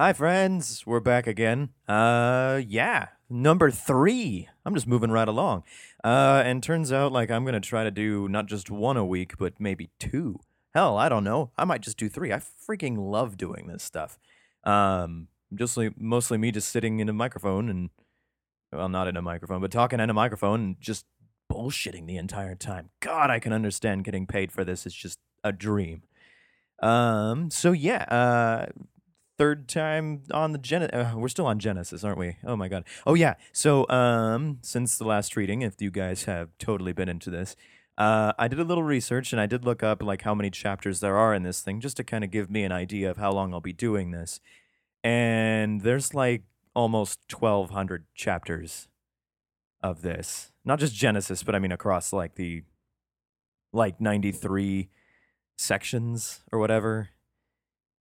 Hi, friends. We're back again. Number 3. I'm just moving right along. And turns out, like, I'm going to try to do not just one a week, but maybe 2. Hell, I don't know. I might just do 3. I freaking love doing this stuff. Just like mostly me just sitting in a microphone and, well, not in a microphone, but talking in a microphone and just bullshitting the entire time. God, I can understand getting paid for this. It's just a dream. Third time on the we're still on Genesis, aren't we? Oh my God. Oh yeah. So, since the last reading, if you guys have totally been into this, I did a little research and I did look up like how many chapters there are in this thing, just to kind of give me an idea of how long I'll be doing this. And there's like almost 1,200 chapters of this, not just Genesis, but I mean across like the 93 sections or whatever.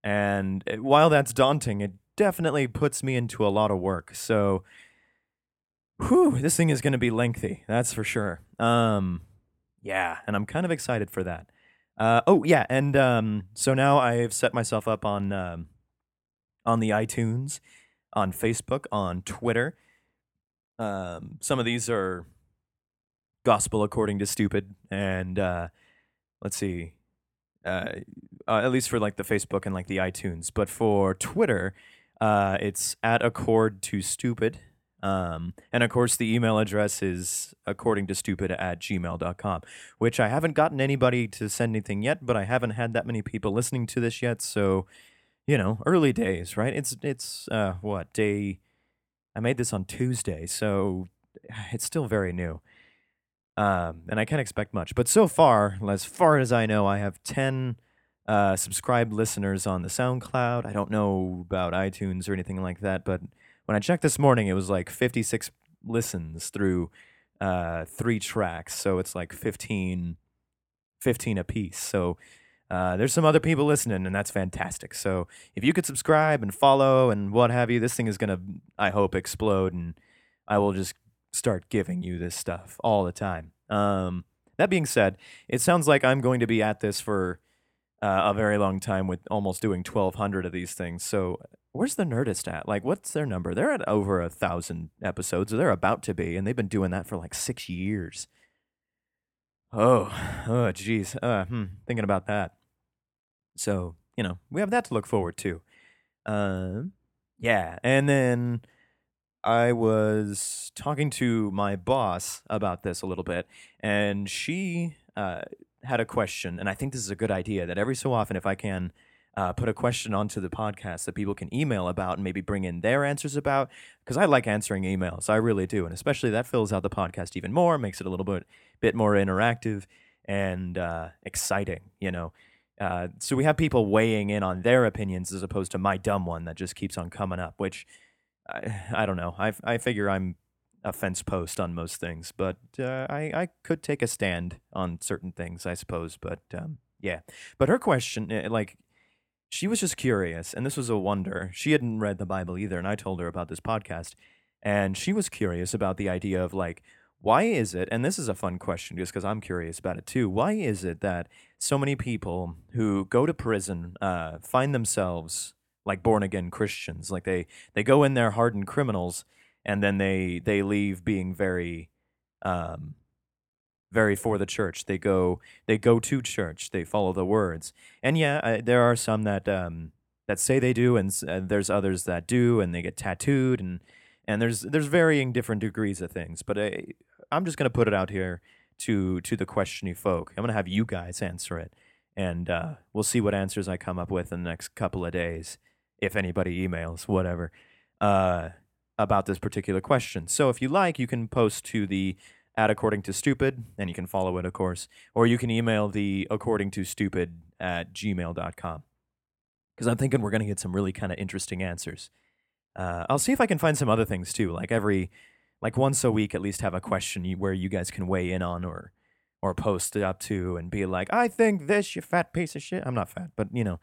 And while that's daunting, it definitely puts me into a lot of work. So, this thing is going to be lengthy, that's for sure. And I'm kind of excited for that. So now I've set myself up on the iTunes, on Facebook, on Twitter. Some of these are Gospel According to Stupid, and let's see. At least for like the Facebook and like the iTunes, but for Twitter, it's @AccordToStupid. And of course the email address is accordingtostupid@gmail.com, which I haven't gotten anybody to send anything yet, but I haven't had that many people listening to this yet. So, you know, early days, right? It's what day? I made this on Tuesday, so it's still very new. And I can't expect much, but so far, as far as I know, I have 10 subscribed listeners on the SoundCloud. I don't know about iTunes or anything like that, but when I checked this morning, it was like 56 listens through 3 tracks, so it's like 15 a piece. So there's some other people listening, and that's fantastic. So if you could subscribe and follow and what have you, this thing is going to, I hope, explode, and I will just start giving you this stuff all the time. That being said, it sounds like I'm going to be at this for a very long time with almost doing 1,200 of these things. So where's the Nerdist at? Like, what's their number? They're at over 1,000 episodes, or they're about to be, and they've been doing that for like 6 years. Oh, geez. Thinking about that. So, you know, we have that to look forward to. And then I was talking to my boss about this a little bit, and she had a question, and I think this is a good idea, that every so often, if I can put a question onto the podcast that people can email about and maybe bring in their answers about, because I like answering emails, I really do, and especially that fills out the podcast even more, makes it a little bit more interactive and exciting, you know. So we have people weighing in on their opinions as opposed to my dumb one that just keeps on coming up, which I don't know. I figure I'm a fence post on most things, but I could take a stand on certain things, I suppose. But But her question, like, she was just curious, and this was a wonder. She hadn't read the Bible either, and I told her about this podcast, and she was curious about the idea of, like, why is it, and this is a fun question just because I'm curious about it too, why is it that so many people who go to prison find themselves like born-again Christians, like they go in there hardened criminals, and then they leave being very, very for the church. They go to church. They follow the words. And there are some that say they do, and there's others that do, and they get tattooed, and there's varying different degrees of things. But I'm just gonna put it out here to the questiony folk. I'm gonna have you guys answer it, and we'll see what answers I come up with in the next couple of days. If anybody emails, whatever, about this particular question. So if you like, you can post to the @AccordingToStupid, and you can follow it, of course, or you can email the accordingtostupid@gmail.com, because I'm thinking we're going to get some really kind of interesting answers. I'll see if I can find some other things, too, like once a week at least have a question where you guys can weigh in on or post it up to and be like, I think this, you fat piece of shit. I'm not fat, but, you know,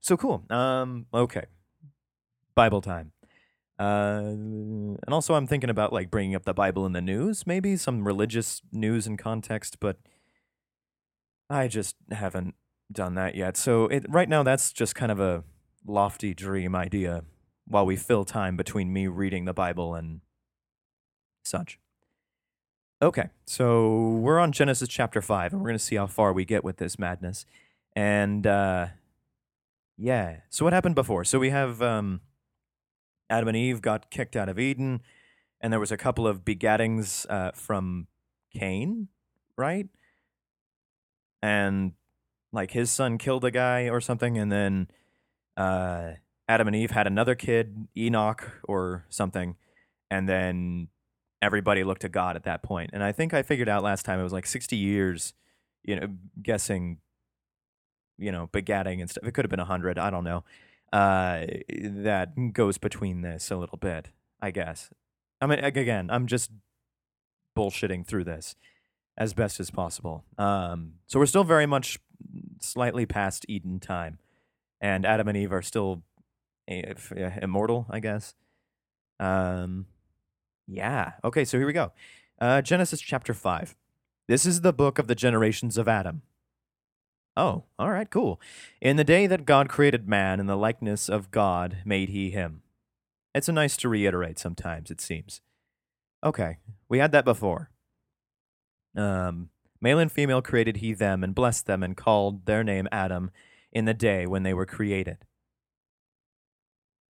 So cool. Okay. Bible time. And also I'm thinking about like bringing up the Bible in the news, maybe some religious news and context, but I just haven't done that yet. So right now, that's just kind of a lofty dream idea while we fill time between me reading the Bible and such. Okay, so we're on Genesis chapter 5, and we're going to see how far we get with this madness. And, yeah, so what happened before? So we have Adam and Eve got kicked out of Eden, and there was a couple of begattings from Cain, right? And, like, his son killed a guy or something, and then Adam and Eve had another kid, Enoch or something, and then everybody looked to God at that point. And I think I figured out last time it was like 60 years, you know, guessing, you know, begatting and stuff. It could have been 100. I don't know. That goes between this a little bit, I guess. I mean, again, I'm just bullshitting through this as best as possible. So we're still very much slightly past Eden time. And Adam and Eve are still immortal, I guess. Yeah. Okay, so here we go. Genesis chapter 5. This is the book of the generations of Adam. Oh, all right, cool. In the day that God created man, in the likeness of God made he him. It's nice to reiterate sometimes, it seems. Okay, we had that before. Male and female created he them, and blessed them, and called their name Adam in the day when they were created.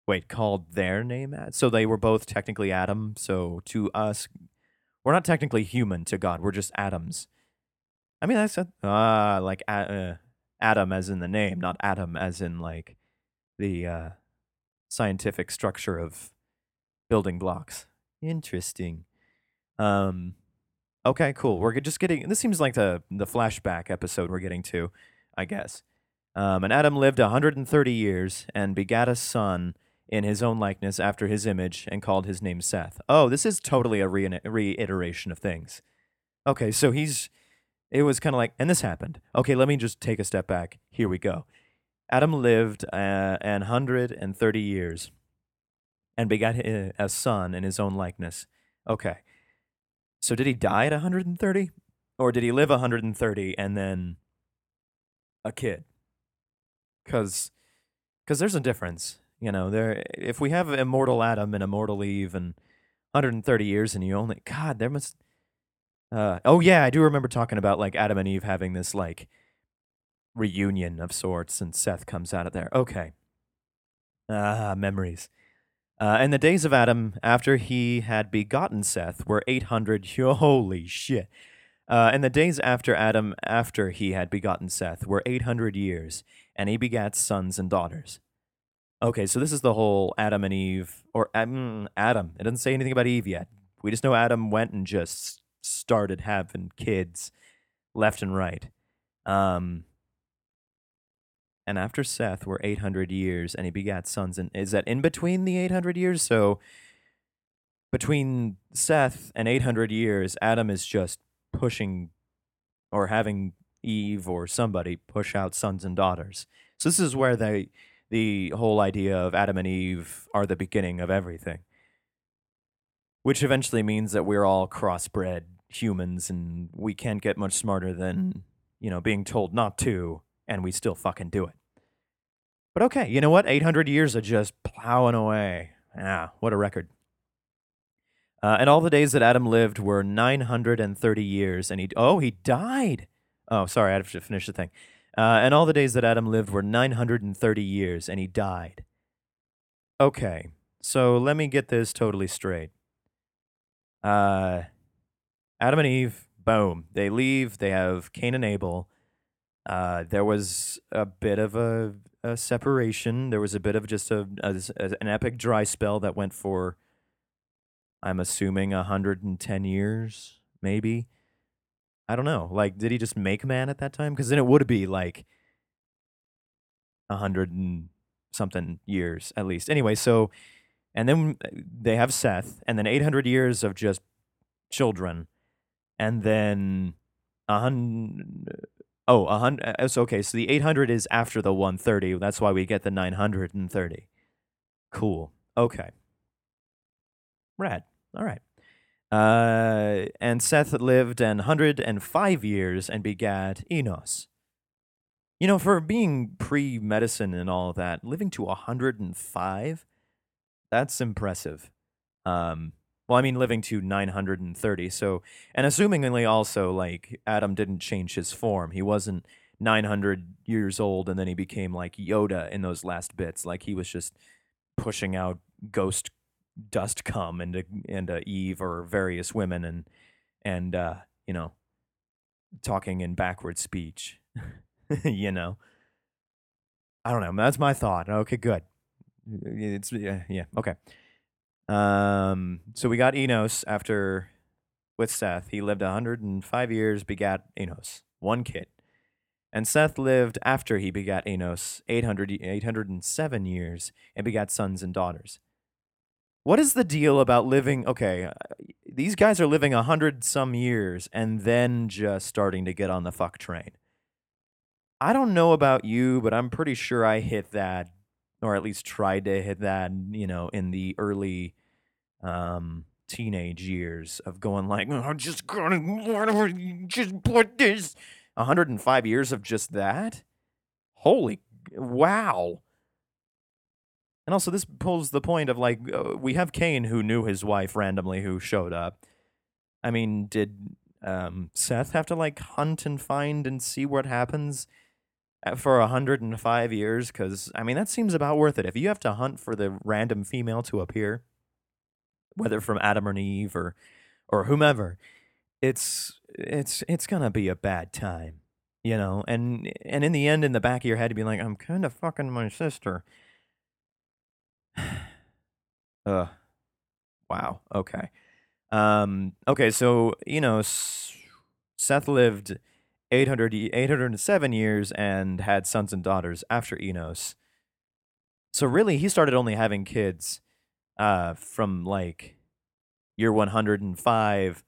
Wait, called their name Adam? So they were both technically Adam, so to us, we're not technically human to God, we're just atoms. I mean, that's like Adam as in the name, not atom as in, like, the scientific structure of building blocks. Interesting. Okay, cool. We're just getting, this seems like the flashback episode we're getting to, I guess. And Adam lived 130 years and begat a son in his own likeness after his image and called his name Seth. Oh, this is totally a reiteration of things. Okay, so it was kind of like, and this happened. Okay, let me just take a step back. Here we go. Adam lived 130 years and begat a son in his own likeness. Okay, so did he die at 130? Or did he live 130 and then a kid? Because there's a difference, you know. There, if we have immortal Adam and immortal Eve and 130 years, and you only there must. Oh yeah, I do remember talking about like Adam and Eve having this like reunion of sorts, and Seth comes out of there. Okay, memories. And the days of Adam after he had begotten Seth were 800. Holy shit! And the days after Adam after he had begotten Seth were 800 years. And he begat sons and daughters. Okay, so this is the whole Adam and Eve, or Adam. It doesn't say anything about Eve yet. We just know Adam went and just started having kids left and right. And after Seth were 800 years, and he begat sons. And is that in between the 800 years? So between Seth and 800 years, Adam is just pushing or having Eve or somebody push out sons and daughters. So this is where the whole idea of Adam and Eve are the beginning of everything, which eventually means that we're all crossbred humans and we can't get much smarter than, you know, being told not to, and we still fucking do it. But okay, you know what? 800 years of just plowing away. Ah, what a record. And all the days that Adam lived were 930 years, and he died. Oh, sorry, I have to finish the thing. And all the days that Adam lived were 930 years, and he died. Okay, so let me get this totally straight. Adam and Eve, boom. They leave, they have Cain and Abel. There was a bit of a separation. There was a bit of just an epic dry spell that went for, I'm assuming, 110 years, maybe. I don't know. Like, did he just make man at that time? Because then it would be like 100 and something years at least. Anyway, so, and then they have Seth, and then 800 years of just children, and then 100. It's okay. So the 800 is after the 130. That's why we get the 930. Cool. Okay. Rad. All right. And Seth lived 105 years and begat Enos. For being pre-medicine and all of that, living to 105, that's impressive. Well, I mean, living to 930. So, and assumingly also, like, Adam didn't change his form. He wasn't 900 years old, and then he became like Yoda in those last bits. Like, he was just pushing out ghost dust cum into Eve or various women and talking in backward speech. I don't know. That's my thought. Okay, good. It's yeah. Okay. So we got Enos after with Seth. He lived 105 years, begat Enos, one kid. And Seth lived after he begat Enos 807 years and begat sons and daughters. What is the deal about living? Okay, these guys are living 100-some years and then just starting to get on the fuck train. I don't know about you, but I'm pretty sure I hit that, or at least tried to hit that, in the early teenage years of going like, oh, I'm just gonna just put this 105 years of just that. Holy wow. And also this pulls the point of like, we have Cain who knew his wife randomly who showed up. I mean, did Seth have to like hunt and find and see what happens for 105 years? Because, I mean, that seems about worth it. If you have to hunt for the random female to appear, whether from Adam or Eve or whomever, it's gonna be a bad time, and in the end, in the back of your head, you'd be like, I'm kind of fucking my sister. Wow. Okay. Okay, so, Seth lived 807 years and had sons and daughters after Enos. So really, he started only having kids from, like, year 105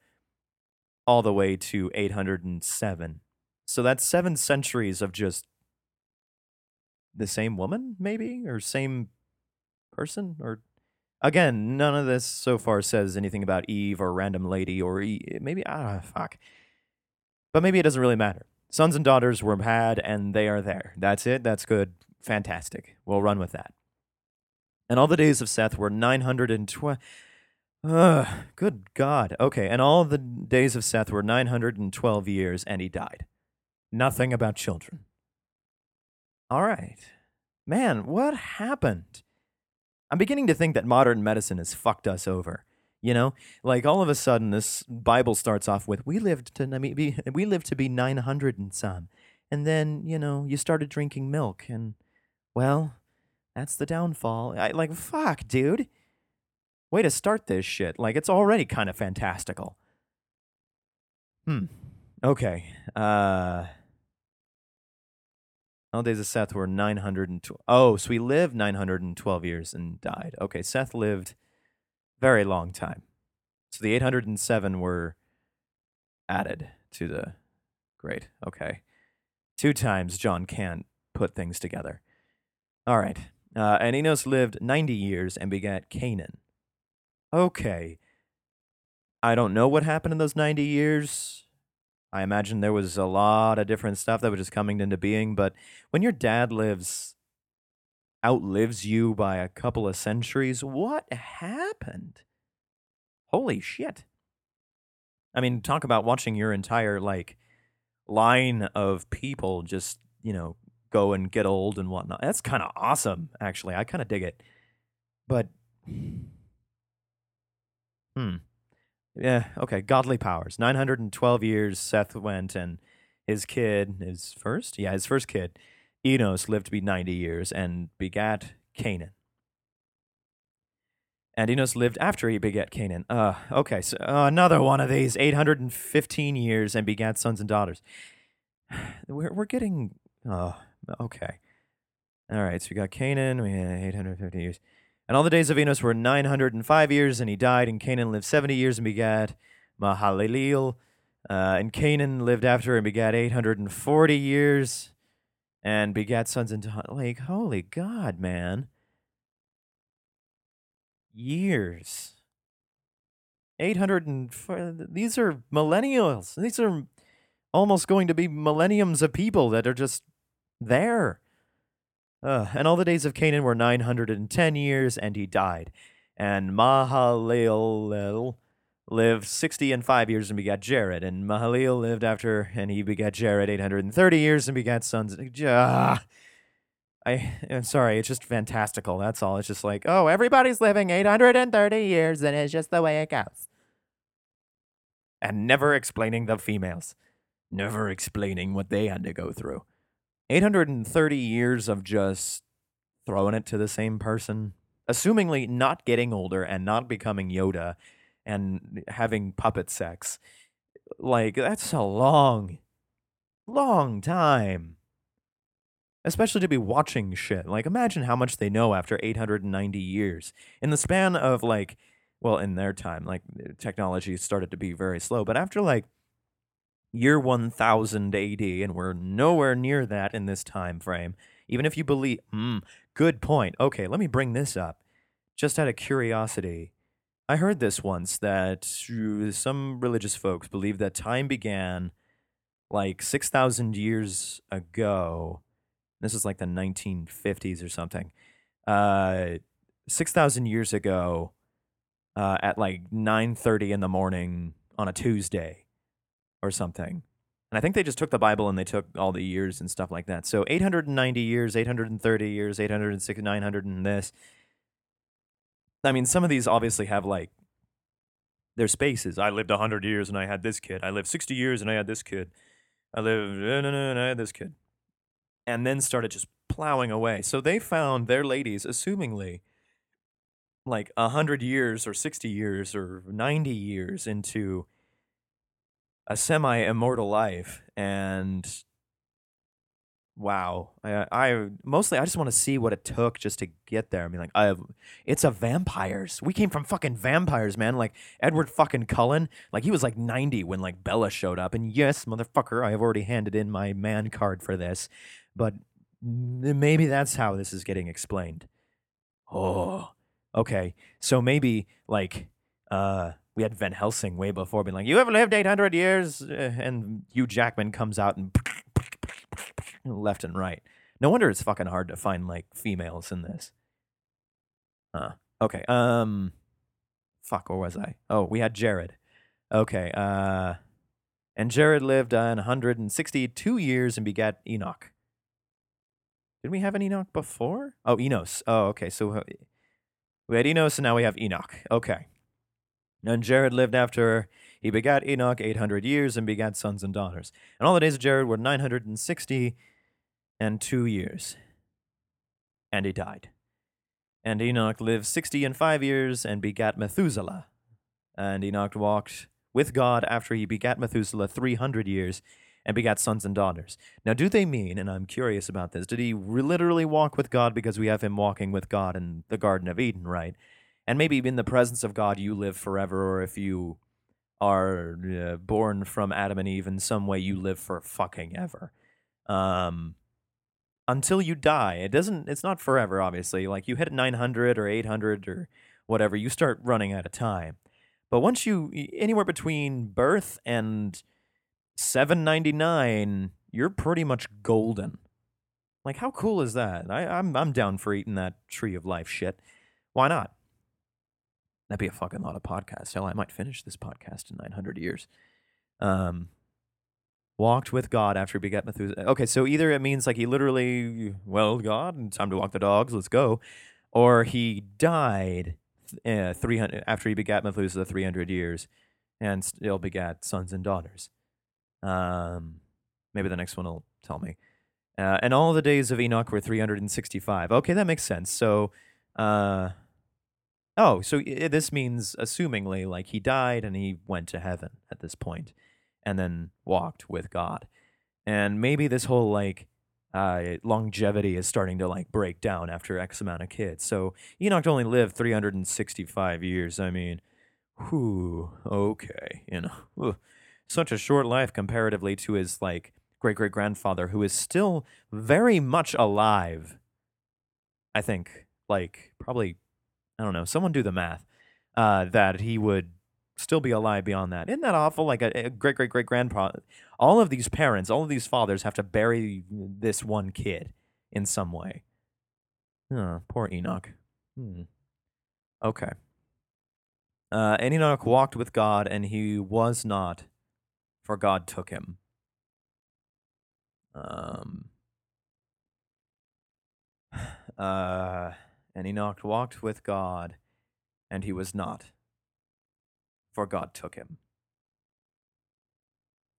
all the way to 807. So that's 7 centuries of just the same woman, maybe? Or same person? Or... Again, none of this so far says anything about Eve or random lady or maybe, fuck. But maybe it doesn't really matter. Sons and daughters were had and they are there. That's it. That's good. Fantastic. We'll run with that. And all the days of Seth were 920. Good God. Okay. And all the days of Seth were 912 years and he died. Nothing about children. All right. Man, what happened? I'm beginning to think that modern medicine has fucked us over, Like, all of a sudden, this Bible starts off with, we lived to be 900 and some. And then, you started drinking milk, and, well, that's the downfall. Fuck, dude. Way to start this shit. Like, it's already kind of fantastical. Okay. All days of Seth were 912. Oh, so he lived 912 years and died. Okay, Seth lived very long time. So the 807 were added to the... Great, okay. 2 times John can't put things together. All right. And Enos lived 90 years and begat Canaan. Okay. I don't know what happened in those 90 years. I imagine there was a lot of different stuff that was just coming into being, but when your dad outlives you by a couple of centuries, what happened? Holy shit. I mean, talk about watching your entire, line of people just, go and get old and whatnot. That's kind of awesome, actually. I kind of dig it. But, Yeah, okay, godly powers. 912 years, Seth went, and his kid, his first kid, Enos, lived to be 90 years and begat Canaan. And Enos lived after he begat Canaan. Okay, so another one of these, 815 years and begat sons and daughters. We're getting, okay. All right, so we got Canaan, we had 850 years. And all the days of Enos were 905 years, and he died, and Canaan lived 70 years and begat Mahalalel. And Canaan lived after and begat 840 years, and begat sons and daughters. Like, holy God, man. Years. 804. These are millennials. These are almost going to be millenniums of people that are just there. And all the days of Canaan were 910 years, and he died. And Mahalalel lived 65 years and begat Jared. And Mahalalel lived after, and he begat Jared 830 years and begat sons. I'm sorry, it's just fantastical, that's all. It's just like, oh, everybody's living 830 years, and it's just the way it goes. And never explaining the females. Never explaining what they had to go through. 830 years of just throwing it to the same person, assumingly not getting older and not becoming Yoda and having puppet sex. Like, that's a long, long time. Especially to be watching shit. Like, imagine how much they know after 890 years. In the span of, like, well, in their time, like, technology started to be very slow. But after, like, year 1000 AD, and we're nowhere near that in this time frame, even if you believe, good point. Okay, let me bring this up. Just out of curiosity, I heard this once, that some religious folks believe that time began, like, 6,000 years ago. This is like the 1950s or something. 6,000 years ago, at like 9:30 in the morning on a Tuesday or something. And I think they just took the Bible and they took all the years and stuff like that. So 890 years, 830 years, 860, 900 and this. I mean, some of these obviously have like their spaces. I lived 100 years and I had this kid. I lived 60 years and I had this kid. I lived and I had this kid. And then started just plowing away. So they found their ladies, assumingly, like 100 years or 60 years or 90 years into a semi-immortal life. And wow. I just want to see what it took just to get there. I mean, like, it's a vampires. We came from fucking vampires, man. Like, Edward fucking Cullen, like, he was like 90 when, like, Bella showed up. And yes, motherfucker, I have already handed in my man card for this. But maybe that's how this is getting explained. Oh, okay. So maybe, like, we had Van Helsing way before being like, you have lived 800 years, and Hugh Jackman comes out and left and right. No wonder it's fucking hard to find, like, females in this. Huh. Okay. Fuck, where was I? Oh, we had Jared. Okay, and Jared lived 162 years and begat Enoch. Did we have an Enoch before? Oh, Enos. Oh, okay. So we had Enos and now we have Enoch. Okay. And Jared lived after he begat Enoch 800 years and begat sons and daughters. And all the days of Jared were 962 years. And he died. And Enoch lived 65 years and begat Methuselah. And Enoch walked with God after he begat Methuselah 300 years and begat sons and daughters. Now, do they mean, and I'm curious about this, did he literally walk with God, because we have him walking with God in the Garden of Eden, right? And maybe in the presence of God you live forever, or if you are born from Adam and Eve in some way, you live for fucking ever. Until you die. It's not forever, obviously. Like, you hit 900 or 800 or whatever, you start running out of time. But once anywhere between birth and 799, you're pretty much golden. Like, how cool is that? I'm down for eating that tree of life shit. Why not? That'd be a fucking lot of podcasts. Hell, I might finish this podcast in 900 years. Walked with God after he begat Methuselah. Okay, so either it means, like, he literally, well, God, time to walk the dogs, let's go. Or he died 300 after he begat Methuselah 300 years and still begat sons and daughters. Maybe the next one will tell me. And all the days of Enoch were 365. Okay, that makes sense. So, this means, assumingly, like, he died and he went to heaven at this point and then walked with God. And maybe this whole, like, longevity is starting to, like, break down after X amount of kids. So Enoch only lived 365 years. I mean, whew, okay, you know, such a short life comparatively to his, like, great-great-grandfather, who is still very much alive, I think, like, probably, I don't know, someone do the math, that he would still be alive beyond that. Isn't that awful? Like a great-great-great-grandpa. All of these parents, all of these fathers have to bury this one kid in some way. Oh, poor Enoch. Okay. And Enoch walked with God, and he was not, for God took him. And Enoch walked with God, and he was not, for God took him.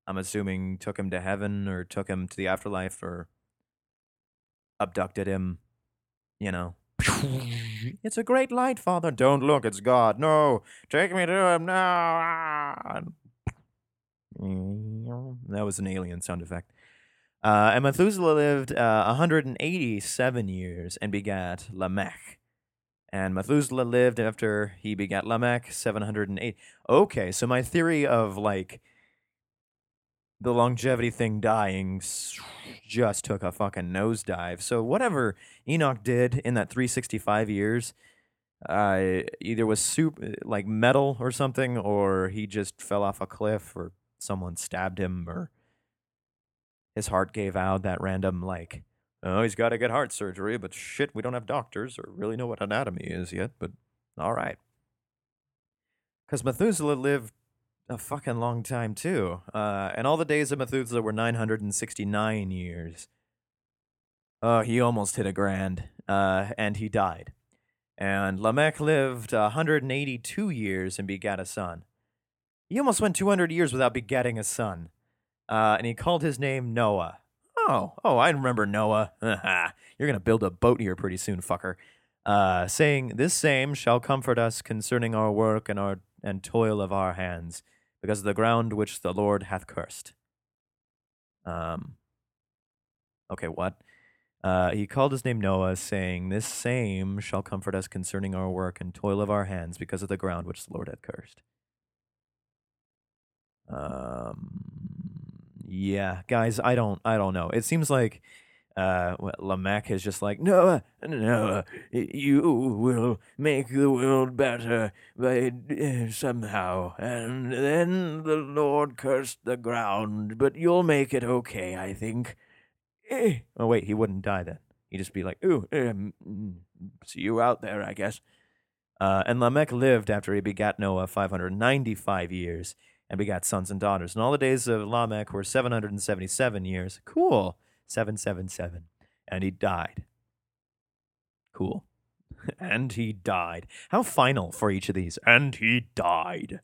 I'm assuming took him to heaven, or took him to the afterlife, or abducted him, you know. It's a great light, Father. Don't look, it's God. No, take me to him now. That was an alien sound effect. And Methuselah lived 187 years and begat Lamech. And Methuselah lived after he begat Lamech 708. Okay, so my theory of, like, the longevity thing dying just took a fucking nosedive. So whatever Enoch did in that 365 years, either was like metal or something, or he just fell off a cliff, or someone stabbed him, or his heart gave out that random, like, oh, he's got to get heart surgery, but shit, we don't have doctors or really know what anatomy is yet, but all right. Because Methuselah lived a fucking long time, too. And all the days of Methuselah were 969 years. Oh, he almost hit 1,000, and he died. And Lamech lived 182 years and begat a son. He almost went 200 years without begetting a son. And he called his name Noah. Oh, I remember Noah. You're going to build a boat here pretty soon, fucker. Saying, this same shall comfort us concerning our work and toil of our hands, because of the ground which the Lord hath cursed. Okay, what? He called his name Noah, saying, this same shall comfort us concerning our work and toil of our hands, because of the ground which the Lord hath cursed. Yeah, guys, I don't know. It seems like Lamech is just like, Noah, you will make the world better by somehow. And then the Lord cursed the ground, but you'll make it okay, I think. Oh, wait, he wouldn't die then. He'd just be like, ooh, see you out there, I guess. And Lamech lived after he begat Noah 595 years. And begat sons and daughters. And all the days of Lamech were 777 years. Cool. 777. And he died. Cool. And he died. How final for each of these. And he died.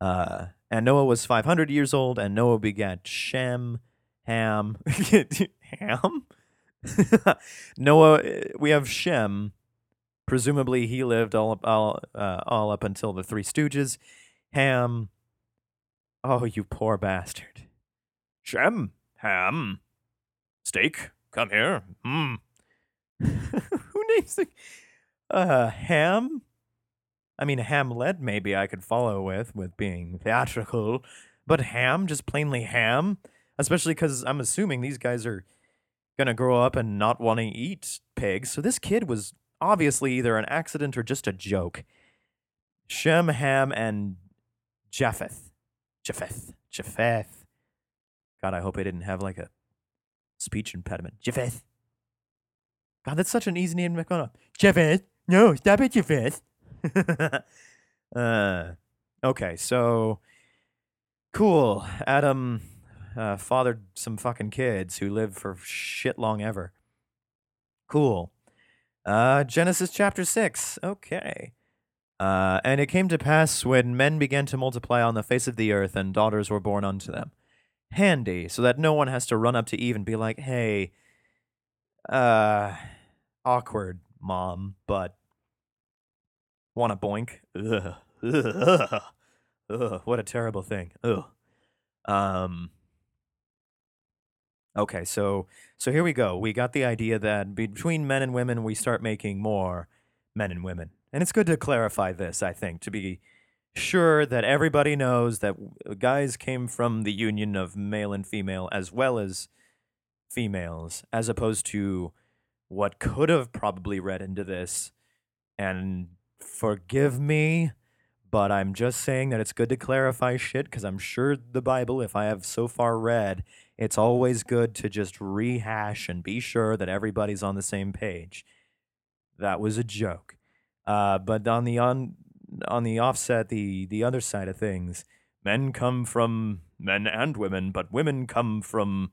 And Noah was 500 years old. And Noah begat Shem, Ham. Ham? Noah, we have Shem. Presumably he lived all up until the Three Stooges. Ham. Oh, you poor bastard. Shem, ham, steak, come here. Who names the... ham? I mean, Hamlet maybe I could follow with being theatrical. But ham, just plainly ham? Especially because I'm assuming these guys are going to grow up and not want to eat pigs. So this kid was obviously either an accident or just a joke. Shem, Ham, and Japheth. God, I hope I didn't have like a speech impediment. Japheth. God, that's such an easy name to make fun of. Japheth. No, stop it, Japheth. Okay, so cool. Adam fathered some fucking kids who lived for shit long ever. Cool. Genesis chapter 6. Okay. And it came to pass when men began to multiply on the face of the earth, and daughters were born unto them. Handy, so that no one has to run up to Eve and be like, hey, awkward, mom, but want a boink? Ugh, what a terrible thing. Ugh. Okay, so here we go. We got the idea that between men and women, we start making more men and women. And it's good to clarify this, I think, to be sure that everybody knows that guys came from the union of male and female as well as females, as opposed to what could have probably read into this. And forgive me, but I'm just saying that it's good to clarify shit, because I'm sure the Bible, if I have so far read, it's always good to just rehash and be sure that everybody's on the same page. That was a joke. But on the offset, the other side of things, men come from men and women, but women come from...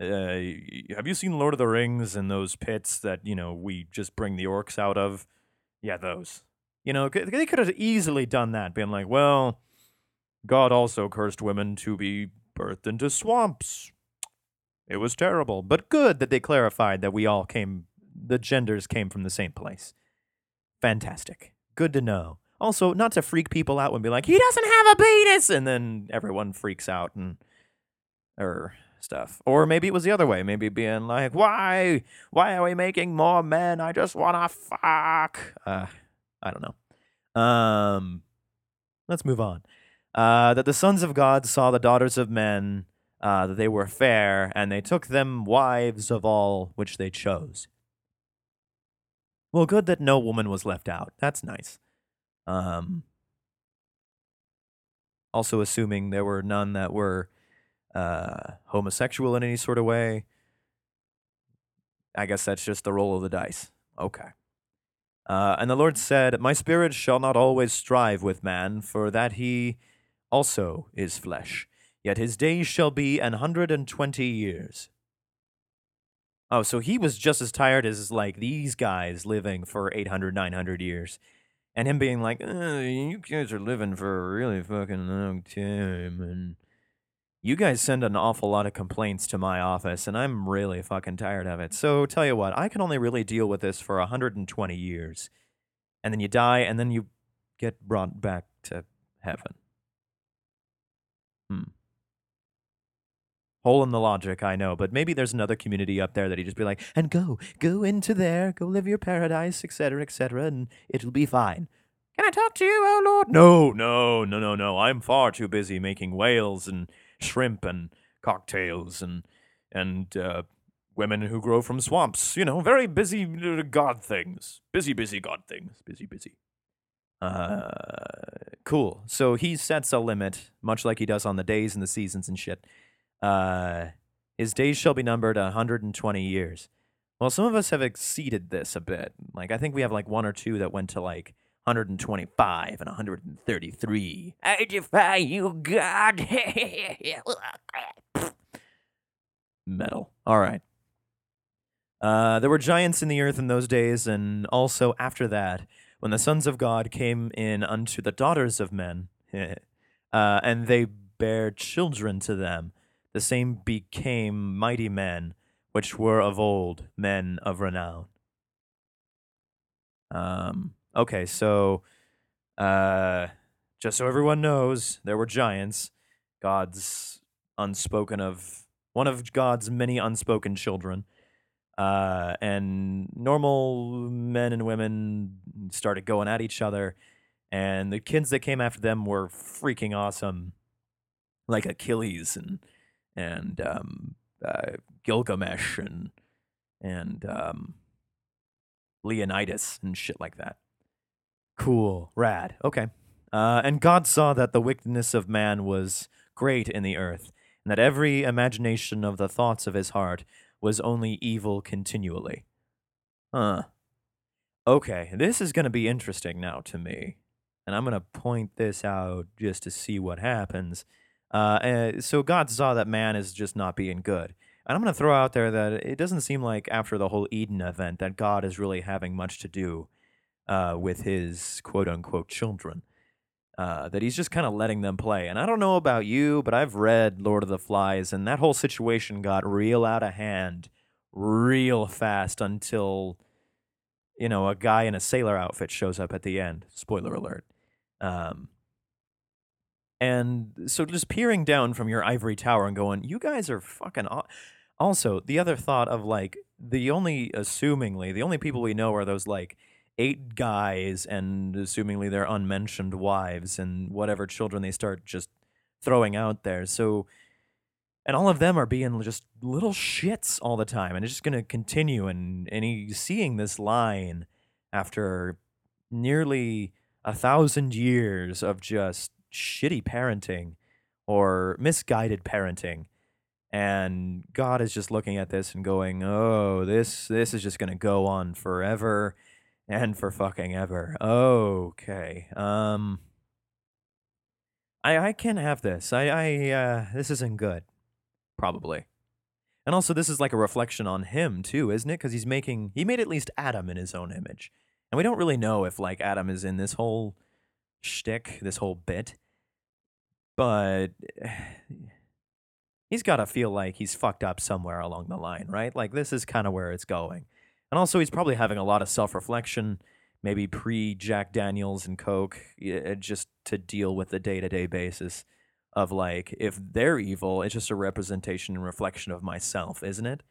have you seen Lord of the Rings and those pits that, you know, we just bring the orcs out of? Yeah, those. You know, they could have easily done that, being like, well, God also cursed women to be birthed into swamps. It was terrible, but good that they clarified that we all came, the genders came from the same place. Fantastic. Good to know. Also, not to freak people out and be like, he doesn't have a penis, and then everyone freaks out and, stuff. Or maybe it was the other way. Maybe being like, why are we making more men? I just want to fuck. I don't know. Let's move on. That the sons of God saw the daughters of men, that they were fair, and they took them wives of all which they chose. Well, good that no woman was left out. That's nice. Also assuming there were none that were homosexual in any sort of way. I guess that's just the roll of the dice. Okay. And the Lord said, my spirit shall not always strive with man, for that he also is flesh. Yet his days shall be 120 years. Oh, so he was just as tired as, like, these guys living for 800, 900 years. And him being like, you guys are living for a really fucking long time, and you guys send an awful lot of complaints to my office, and I'm really fucking tired of it. So tell you what, I can only really deal with this for 120 years. And then you die, and then you get brought back to heaven. Hole in the logic, I know, but maybe there's another community up there that he'd just be like, and go into there, go live your paradise, et cetera, and it'll be fine. Can I talk to you, oh Lord? No. I'm far too busy making whales and shrimp and cocktails and women who grow from swamps. You know, very busy God things. Busy God things. Busy. Cool. So he sets a limit, much like he does on the days and the seasons and shit. His days shall be numbered 120 years. Well, some of us have exceeded this a bit. Like, I think we have like one or two that went to like 125 and 133. I defy you, God. Metal. All right. There were giants in the earth in those days, and also after that, when the sons of God came in unto the daughters of men, and they bare children to them, the same became mighty men, which were of old, men of renown. Okay, so just so everyone knows, there were giants, one of God's many unspoken children, and normal men and women started going at each other, and the kids that came after them were freaking awesome, like Achilles and Gilgamesh and Leonidas and shit like that. Cool. Rad. Okay. And God saw that the wickedness of man was great in the earth, and that every imagination of the thoughts of his heart was only evil continually. Huh. Okay, this is going to be interesting now to me, and I'm going to point this out just to see what happens. So God saw that man is just not being good. And I'm going to throw out there that it doesn't seem like after the whole Eden event that God is really having much to do with his quote-unquote children, that he's just kind of letting them play. And I don't know about you, but I've read Lord of the Flies, and that whole situation got real out of hand real fast until, you know, a guy in a sailor outfit shows up at the end. Spoiler alert. And so just peering down from your ivory tower and going, you guys are fucking... Also, the other thought of, like, the only people we know are those, like, 8 guys, and assumingly their unmentioned wives and whatever children they start just throwing out there. So, and all of them are being just little shits all the time, and it's just going to continue, and he's seeing this line after nearly 1,000 years of just shitty parenting or misguided parenting. And God is just looking at this and going, oh, this is just going to go on forever and for fucking ever. Okay. I can't have this. This isn't good, probably. And also, this is like a reflection on him, too, isn't it? Because he made at least Adam in his own image. And we don't really know if, like, Adam is in this whole shtick, this whole bit. But he's got to feel like he's fucked up somewhere along the line, right? Like, this is kind of where it's going. And also, he's probably having a lot of self-reflection, maybe pre-Jack Daniels and Coke, just to deal with the day-to-day basis of, like, if they're evil, it's just a representation and reflection of myself, isn't it?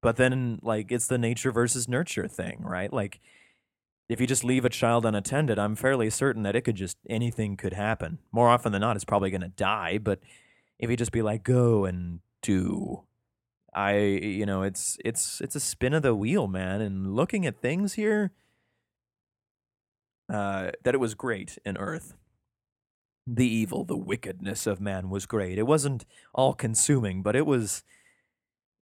But then, like, it's the nature versus nurture thing, right? Like, if you just leave a child unattended, I'm fairly certain that anything could happen. More often than not, it's probably going to die, but if you just be like, go and do, it's a spin of the wheel, man. And looking at things here, that it was great in Earth. The evil, the wickedness of man was great. It wasn't all-consuming, but it was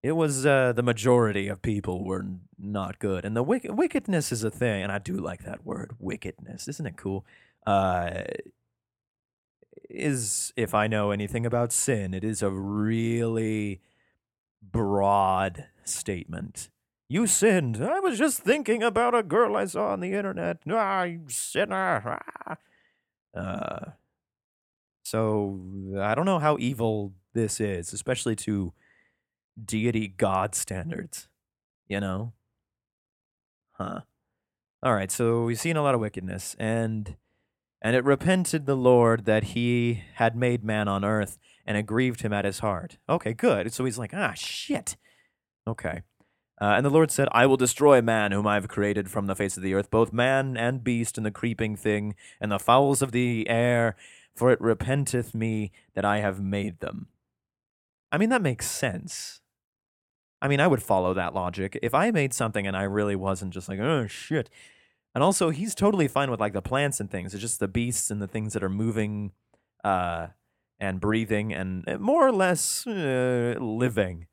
the majority of people were not good. And the wickedness is a thing, and I do like that word, wickedness. Isn't it cool? If I know anything about sin, it is a really broad statement. You sinned. I was just thinking about a girl I saw on the internet. Ah, you sinner. Ah. So I don't know how evil this is, especially to deity God standards, you know? Huh. All right, so we've seen a lot of wickedness, and it repented the Lord that he had made man on earth, and it grieved him at his heart. Okay, good. So he's like, ah, shit. Okay. And the Lord said, I will destroy man whom I have created from the face of the earth, both man and beast, and the creeping thing, and the fowls of the air, for it repenteth me that I have made them. I mean, that makes sense. I mean, I would follow that logic. If I made something and I really wasn't just like, oh, shit. And also, he's totally fine with, like, the plants and things. It's just the beasts and the things that are moving and breathing and more or less living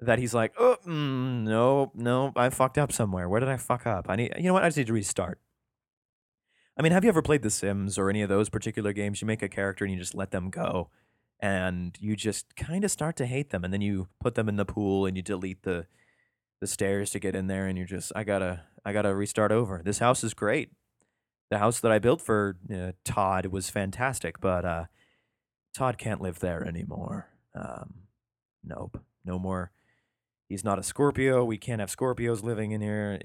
that he's like, oh, no, I fucked up somewhere. Where did I fuck up? You know what? I just need to restart. I mean, have you ever played The Sims or any of those particular games? You make a character and you just let them go. And you just kind of start to hate them, and then you put them in the pool, and you delete the stairs to get in there, and you're just, I gotta restart over. This house is great. The house that I built for Todd was fantastic, but Todd can't live there anymore. Nope, no more. He's not a Scorpio. We can't have Scorpios living in here,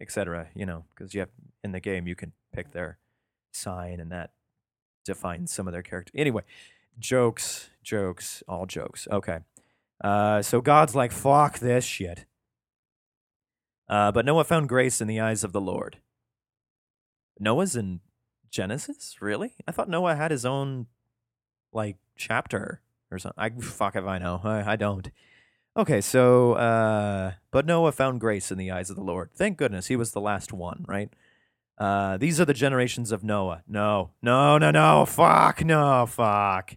etc. You know, because you have in the game you can pick their sign, and that defines some of their character. Anyway. Jokes, all jokes. Okay. So God's like, fuck this shit. But Noah found grace in the eyes of the Lord. Noah's in Genesis? Really? I thought Noah had his own, like, chapter or something. Fuck if I know. I don't. Okay, so, but Noah found grace in the eyes of the Lord. Thank goodness he was the last one, right? These are the generations of Noah. No, fuck, no, fuck.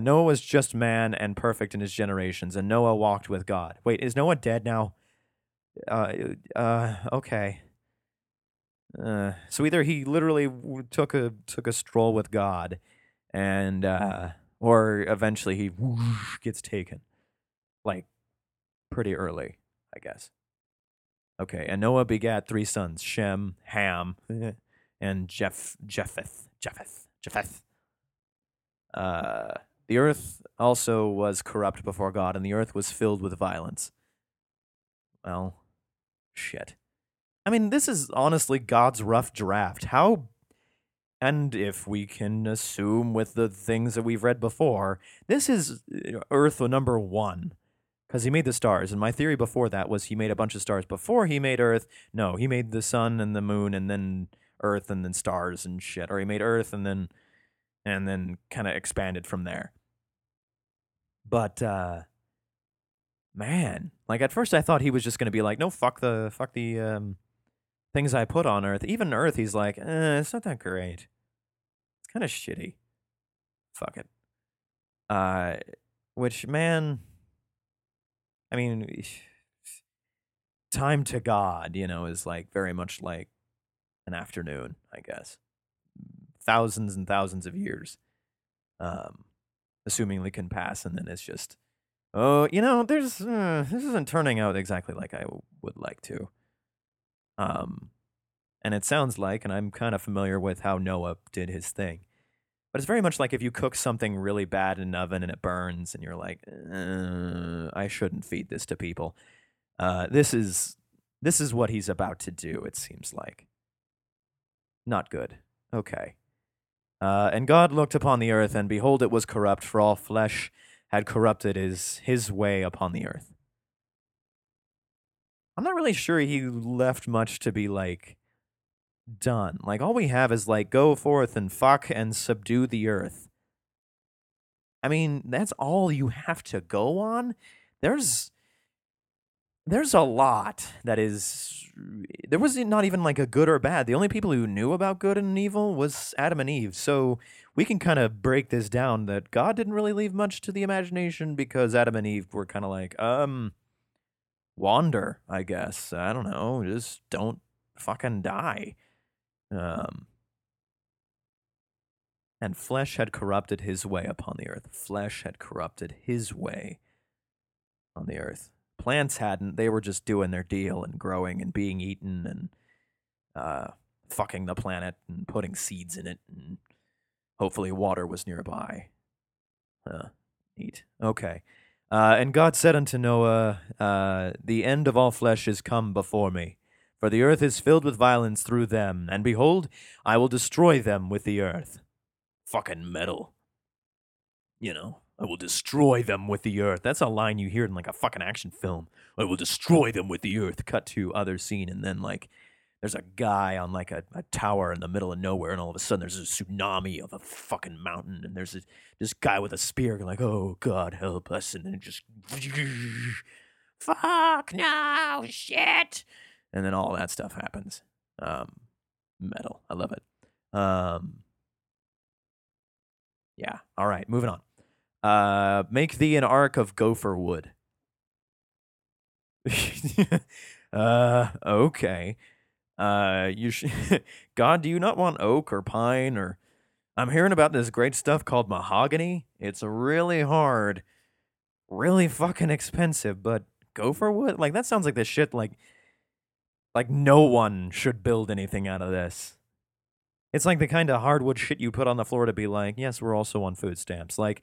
Noah was just man and perfect in his generations, and Noah walked with God. Wait, is Noah dead now? Okay. So either he literally took a stroll with God, and or eventually he gets taken, like pretty early, I guess. Okay, and Noah begat 3 sons, Shem, Ham, and Japheth. The earth also was corrupt before God, and the earth was filled with violence. Well, shit. I mean, this is honestly God's rough draft. How, and if we can assume with the things that we've read before, this is Earth number 1. Because he made the stars, and my theory before that was he made a bunch of stars before he made Earth. No, he made the sun and the moon and then Earth and then stars and shit. Or he made Earth and then kind of expanded from there. But, man, like at first I thought he was just going to be like, no, fuck the things I put on Earth. Even Earth, he's like, it's not that great. It's kind of shitty. Fuck it. Which, man, I mean, time to God, you know, is like very much like an afternoon, I guess. Thousands and thousands of years, assumingly can pass, and then it's just, oh, you know, there's this isn't turning out exactly like I would like to. And it sounds like, and I'm kind of familiar with how Noah did his thing, but it's very much like if you cook something really bad in an oven and it burns and you're like, I shouldn't feed this to people. This is what he's about to do, it seems like. Not good. Okay. And God looked upon the earth, and behold, it was corrupt, for all flesh had corrupted his way upon the earth. I'm not really sure he left much to be, like, done. Like, all we have is, like, go forth and fuck and subdue the earth. I mean, that's all you have to go on? There's a lot that is... There was not even, like, a good or bad. The only people who knew about good and evil was Adam and Eve. So we can kind of break this down that God didn't really leave much to the imagination because Adam and Eve were kind of like, wander, I guess. I don't know. Just don't fucking die. And flesh had corrupted his way upon the earth. Flesh had corrupted his way on the earth. Plants hadn't. They were just doing their deal and growing and being eaten and fucking the planet and putting seeds in it. And hopefully water was nearby. Neat. Okay. And God said unto Noah, the end of all flesh is come before me, for the earth is filled with violence through them, and behold, I will destroy them with the earth. Fucking metal. You know, I will destroy them with the earth. That's a line you hear in like a fucking action film. I will destroy them with the earth. Cut to other scene, and then like there's a guy on like a tower in the middle of nowhere, and all of a sudden there's a tsunami of a fucking mountain, and there's this guy with a spear, like, oh, God, help us, and then just, fuck, no, shit, and then all that stuff happens. Metal, I love it. Yeah, all right, moving on. Make thee an ark of gopher wood. Okay. God, do you not want oak or pine or... I'm hearing about this great stuff called mahogany. It's really hard, really fucking expensive, but gopher wood? Like, that sounds like this shit, like no one should build anything out of this. It's like the kind of hardwood shit you put on the floor to be like, yes, we're also on food stamps. Like,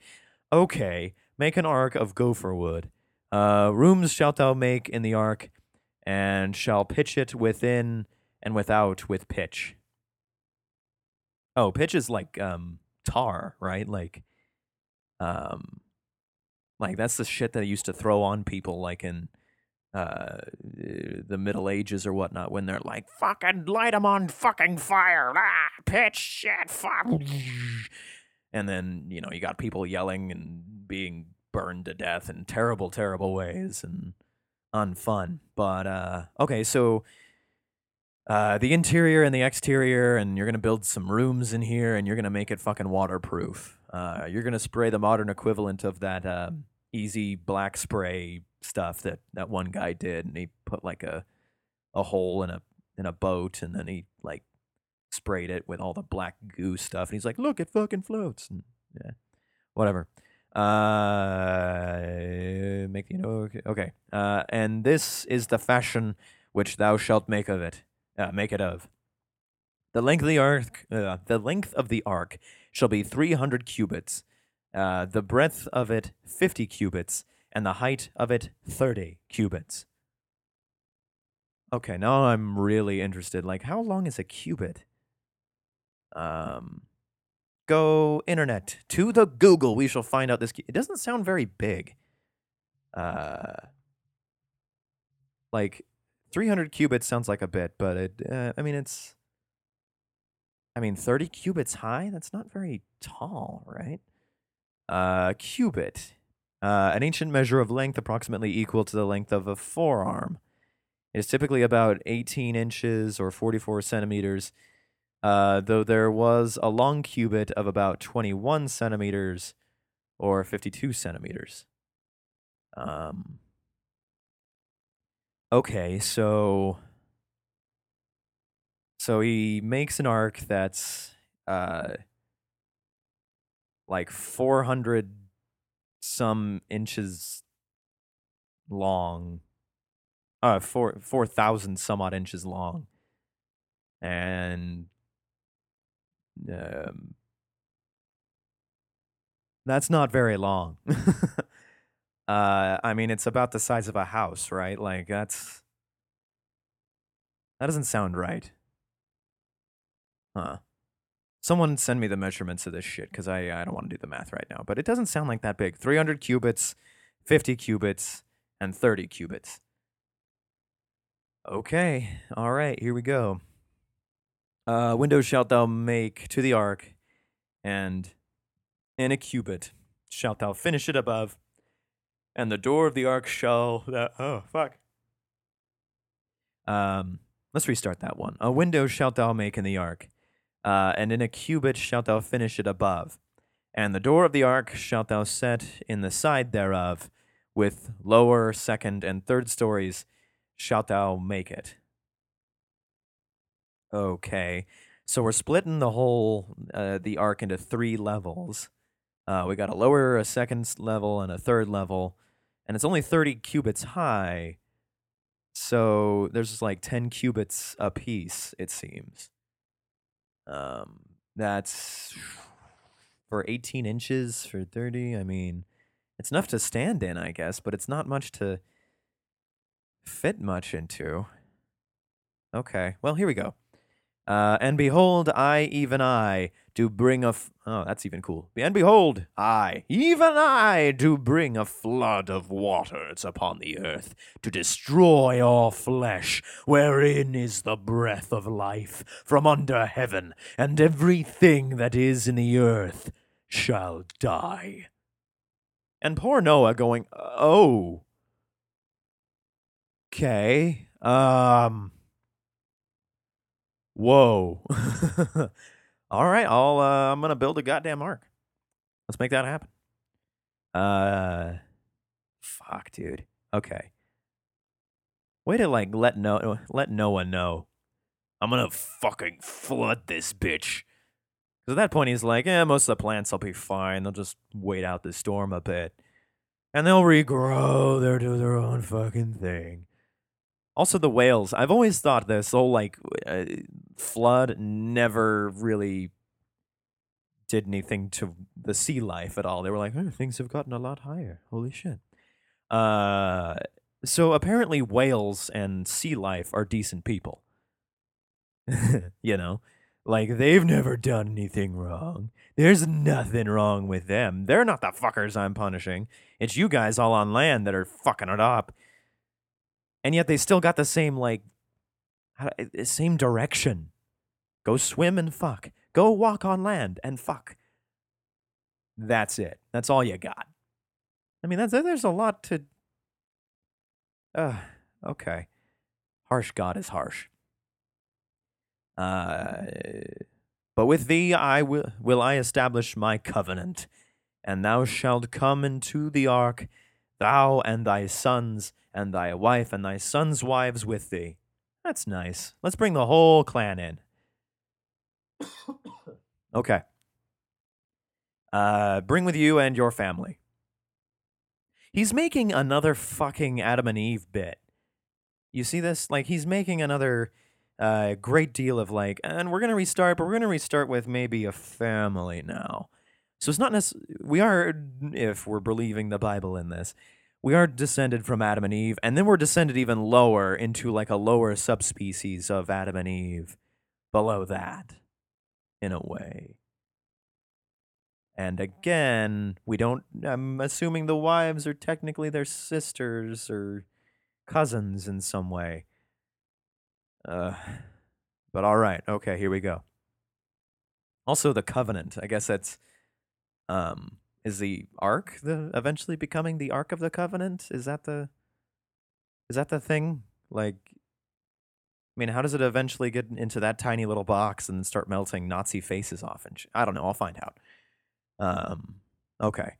okay, make an ark of gopher wood. Rooms shalt thou make in the ark, and shall pitch it within... and without with pitch. Oh, pitch is like tar, right? Like that's the shit that I used to throw on people like in the Middle Ages or whatnot when they're like, fucking light them on fucking fire. Ah, pitch, shit, fuck. And then, you know, you got people yelling and being burned to death in terrible, terrible ways and unfun. But, okay, so... the interior and the exterior, and you're going to build some rooms in here, and you're going to make it fucking waterproof. You're going to spray the modern equivalent of that easy black spray stuff that one guy did, and he put like a hole in a boat, and then he like sprayed it with all the black goo stuff, and he's like, look, it fucking floats. And, yeah, whatever. Make the, you know, okay. And this is the fashion which thou shalt make of it. Make it of. The length of the ark shall be 300 cubits, the breadth of it 50 cubits, and the height of it 30 cubits. Okay, now I'm really interested. Like, how long is a cubit? Go internet to the Google. We shall find out this. It doesn't sound very big. 300 cubits sounds like a bit, but it, it's, 30 cubits high? That's not very tall, right? Cubit, an ancient measure of length approximately equal to the length of a forearm. It is typically about 18 inches or 44 centimeters, though there was a long cubit of about 21 centimeters or 52 centimeters. Okay, so he makes an arc that's like 400 some inches long. 4,000 some odd inches long. And that's not very long. I mean, it's about the size of a house, right? Like, that doesn't sound right. Huh. Someone send me the measurements of this shit, because I don't want to do the math right now. But it doesn't sound like that big. 300 cubits, 50 cubits, and 30 cubits. Okay, all right, here we go. Windows shalt thou make to the ark, and in a cubit shalt thou finish it above, and the door of the ark shall... let's restart that one. A window shalt thou make in the ark, and in a cubit shalt thou finish it above, and the door of the ark shalt thou set in the side thereof, with lower, second, and third stories shalt thou make it. Okay, so we're splitting the whole, the arc into three levels. We got a lower, a second level, and a third level, and it's only 30 cubits high, so there's just like 10 cubits a piece, it seems. That's for 18 inches, for 30, I mean, it's enough to stand in, I guess, but it's not much to fit much into. Okay, well, here we go. And behold, I, even I, do bring oh, that's even cool. And behold, I, even I, do bring a flood of waters upon the earth to destroy all flesh, wherein is the breath of life from under heaven, and everything that is in the earth shall die. And poor Noah going, oh. Okay, whoa. All right, I'm going to build a goddamn ark. Let's make that happen. Fuck, dude. Okay. Way to, like, let Noah know. I'm going to fucking flood this bitch. Because at that point, he's like, most of the plants will be fine. They'll just wait out the storm a bit. And they'll regrow. They'll do their own fucking thing. Also, the whales. I've always thought this whole, flood never really did anything to the sea life at all. They were like, things have gotten a lot higher. Holy shit. So, apparently, whales and sea life are decent people. You know? Like, they've never done anything wrong. There's nothing wrong with them. They're not the fuckers I'm punishing. It's you guys all on land that are fucking it up. And yet they still got the same, same direction. Go swim and fuck. Go walk on land and fuck. That's it. That's all you got. I mean, there's a lot to... okay. Harsh God is harsh. But with thee I will I establish my covenant, and thou shalt come into the ark, thou and thy sons, and thy wife, and thy sons' wives with thee. That's nice. Let's bring the whole clan in. Okay. Bring with you and your family. He's making another fucking Adam and Eve bit. You see this? Like, he's making another... A great deal of and we're going to restart, but we're going to restart with maybe a family now. So it's not necessarily, we are, if we're believing the Bible in this, we are descended from Adam and Eve, and then we're descended even lower into a lower subspecies of Adam and Eve below that, in a way. And again, I'm assuming the wives are technically their sisters or cousins in some way. But all right. Okay, here we go. Also, the covenant. I guess that's, is the ark eventually becoming the ark of the covenant? Is that the thing? Like, I mean, how does it eventually get into that tiny little box and start melting Nazi faces off? And I don't know. I'll find out. Okay.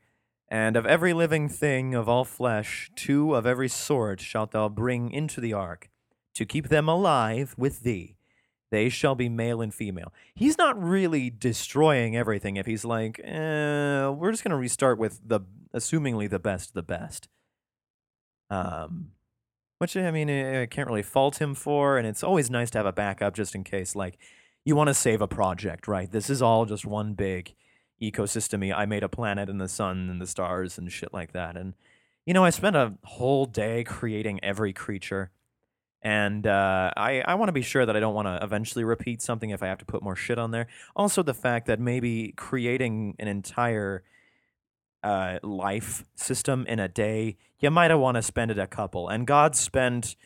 And of every living thing of all flesh, two of every sort shalt thou bring into the ark, to keep them alive with thee. They shall be male and female. He's not really destroying everything if he's like, we're just going to restart with the, assumingly, the best of the best. Which, I mean, I can't really fault him for, and it's always nice to have a backup just in case, like, you want to save a project, right? This is all just one big ecosystem-y, I made a planet and the sun and the stars and shit like that. And, you know, I spent a whole day creating every creature. And I want to be sure that I don't want to eventually repeat something if I have to put more shit on there. Also, the fact that maybe creating an entire life system in a day, you might want to spend it a couple. And God spent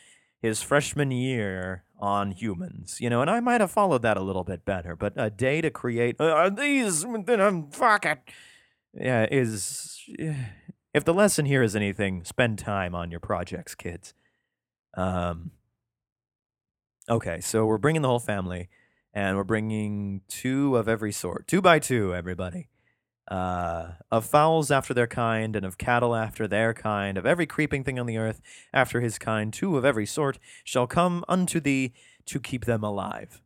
his freshman year on humans, you know, and I might have followed that a little bit better. But a day to create if the lesson here is anything, spend time on your projects, kids. Okay, so we're bringing the whole family, and we're bringing two of every sort. 2 by 2, everybody. Of fowls after their kind, and of cattle after their kind, of every creeping thing on the earth after his kind, 2 of every sort shall come unto thee to keep them alive.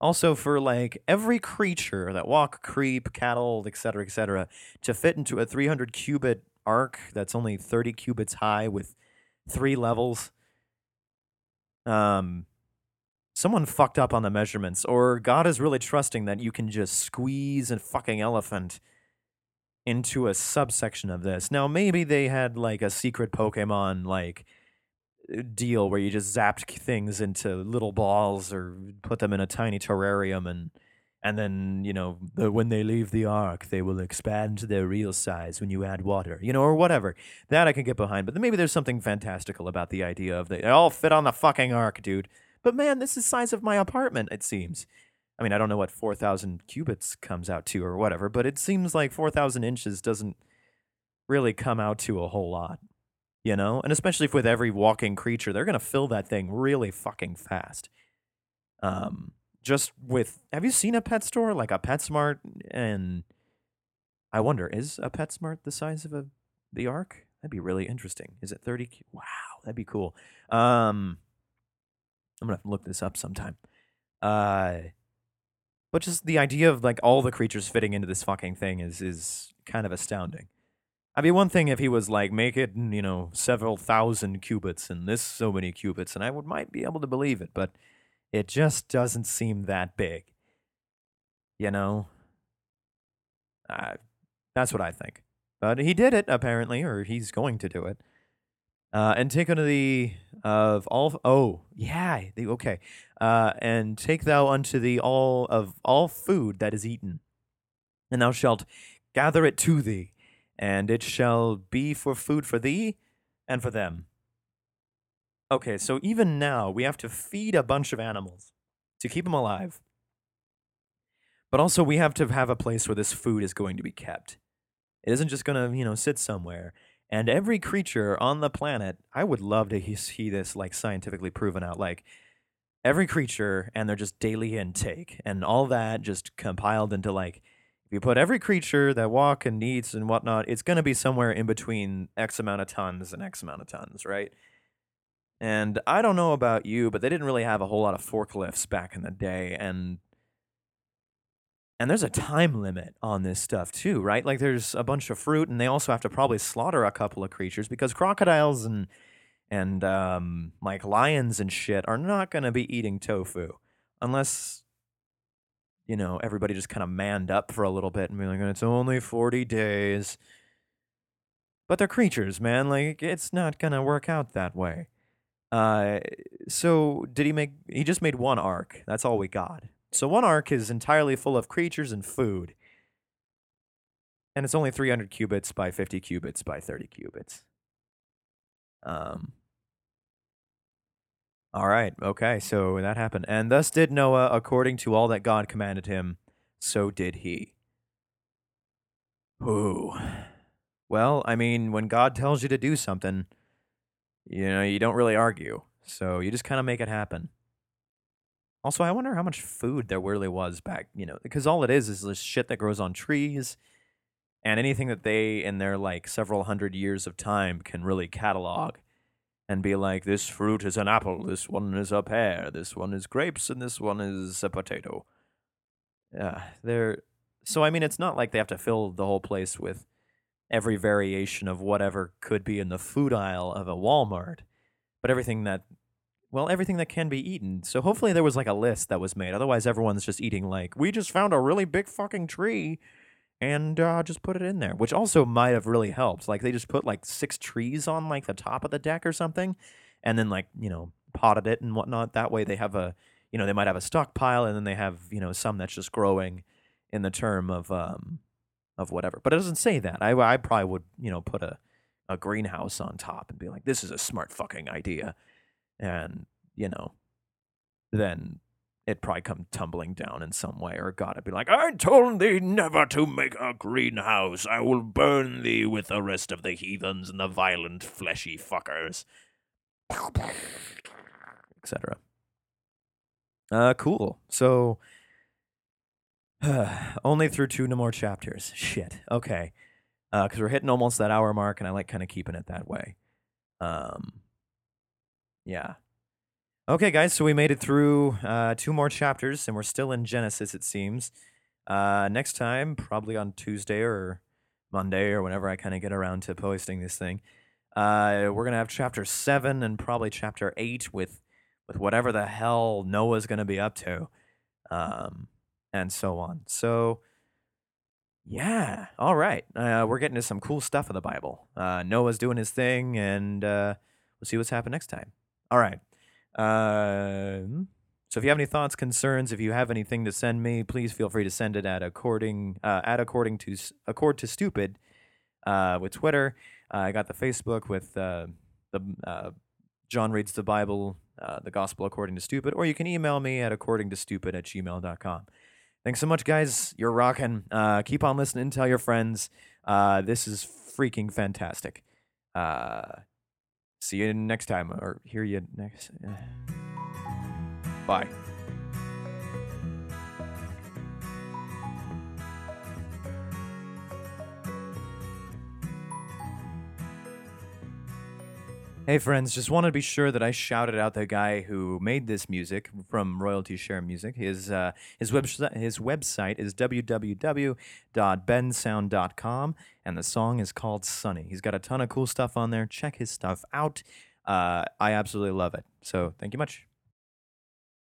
Also for, like, every creature that walk, creep, cattle, etc., to fit into a 300-cubit ark that's only 30 cubits high with 3 levels... someone fucked up on the measurements, or God is really trusting that you can just squeeze a fucking elephant into a subsection of this. Now, maybe they had, like, a secret Pokemon, like, deal where you just zapped things into little balls or put them in a tiny terrarium, and then, you know, when they leave the ark, they will expand to their real size when you add water, you know, or whatever. That I can get behind, but maybe there's something fantastical about the idea of they all fit on the fucking ark, dude. But man, this is the size of my apartment, it seems. I mean, I don't know what 4,000 cubits comes out to or whatever, but it seems like 4,000 inches doesn't really come out to a whole lot, you know? And especially if with every walking creature, they're going to fill that thing really fucking fast. Just with, have you seen a pet store, like a PetSmart? And I wonder, is a PetSmart the size of the Ark? That'd be really interesting. Is it 30? Wow, that'd be cool. I'm going to have to look this up sometime. But just the idea of, like, all the creatures fitting into this fucking thing is kind of astounding. I mean, one thing if he was like, make it, you know, several thousand cubits and this so many cubits, and I might be able to believe it, but it just doesn't seem that big. You know? That's what I think. But he did it, apparently, or he's going to do it. And take unto thee of all... Oh, yeah, okay. And take thou unto thee all of all food that is eaten, and thou shalt gather it to thee, and it shall be for food for thee and for them. Okay, so even now, we have to feed a bunch of animals to keep them alive. But also, we have to have a place where this food is going to be kept. It isn't just going to, you know, sit somewhere. And every creature on the planet, I would love to see this, like, scientifically proven out. Like, every creature and their just daily intake and all that just compiled into, like, if you put every creature that walks and eats and whatnot, it's going to be somewhere in between X amount of tons and X amount of tons, right? And I don't know about you, but they didn't really have a whole lot of forklifts back in the day, and there's a time limit on this stuff, too, right? Like, there's a bunch of fruit, and they also have to probably slaughter a couple of creatures because crocodiles and like, lions and shit are not going to be eating tofu unless, you know, everybody just kind of manned up for a little bit and be like, it's only 40 days. But they're creatures, man. Like, it's not going to work out that way. So he just made one ark. That's all we got. So one ark is entirely full of creatures and food. And it's only 300 cubits by 50 cubits by 30 cubits. All right, okay, so that happened. And thus did Noah, according to all that God commanded him, so did he. Ooh. Well, I mean, when God tells you to do something, you know, you don't really argue. So you just kind of make it happen. Also, I wonder how much food there really was back, because all it is this shit that grows on trees, and anything that they, in their several hundred years of time, can really catalog and be like, this fruit is an apple, this one is a pear, this one is grapes, and this one is a potato. Yeah, so, I mean, it's not like they have to fill the whole place with every variation of whatever could be in the food aisle of a Walmart, but everything that can be eaten. So hopefully there was a list that was made. Otherwise, everyone's just eating we just found a really big fucking tree and just put it in there, which also might have really helped. They just put 6 trees on the top of the deck or something, and then potted it and whatnot. That way they have they might have a stockpile, and then they have, some that's just growing in the term of whatever. But it doesn't say that. I probably would, put a greenhouse on top and be like, this is a smart fucking idea. And, then it'd probably come tumbling down in some way, or God, I'd be like, I told thee never to make a greenhouse. I will burn thee with the rest of the heathens and the violent fleshy fuckers, etc. Cool. So, only through 2 more chapters. Shit. Okay. Because we're hitting almost that hour mark, and I like kind of keeping it that way. Yeah. Okay, guys, so we made it through 2 more chapters, and we're still in Genesis, it seems. Next time, probably on Tuesday or Monday or whenever I kind of get around to posting this thing, we're going to have Chapter 7 and probably Chapter 8 with whatever the hell Noah's going to be up to, and so on. So, yeah, all right. We're getting to some cool stuff in the Bible. Noah's doing his thing, and we'll see what's happened next time. All right. So if you have any thoughts, concerns, if you have anything to send me, please feel free to send it at according to stupid with Twitter. I got the Facebook with the John Reads the Bible, the Gospel According to Stupid, or you can email me at accordingtostupid@gmail.com. Thanks so much, guys. You're rocking. Keep on listening. Tell your friends. This is freaking fantastic. See you next time, or hear you next. Bye. Hey, friends, just wanted to be sure that I shouted out the guy who made this music from Royalty Share Music. His website is www.bensound.com, and the song is called Sunny. He's got a ton of cool stuff on there. Check his stuff out. I absolutely love it. So thank you much.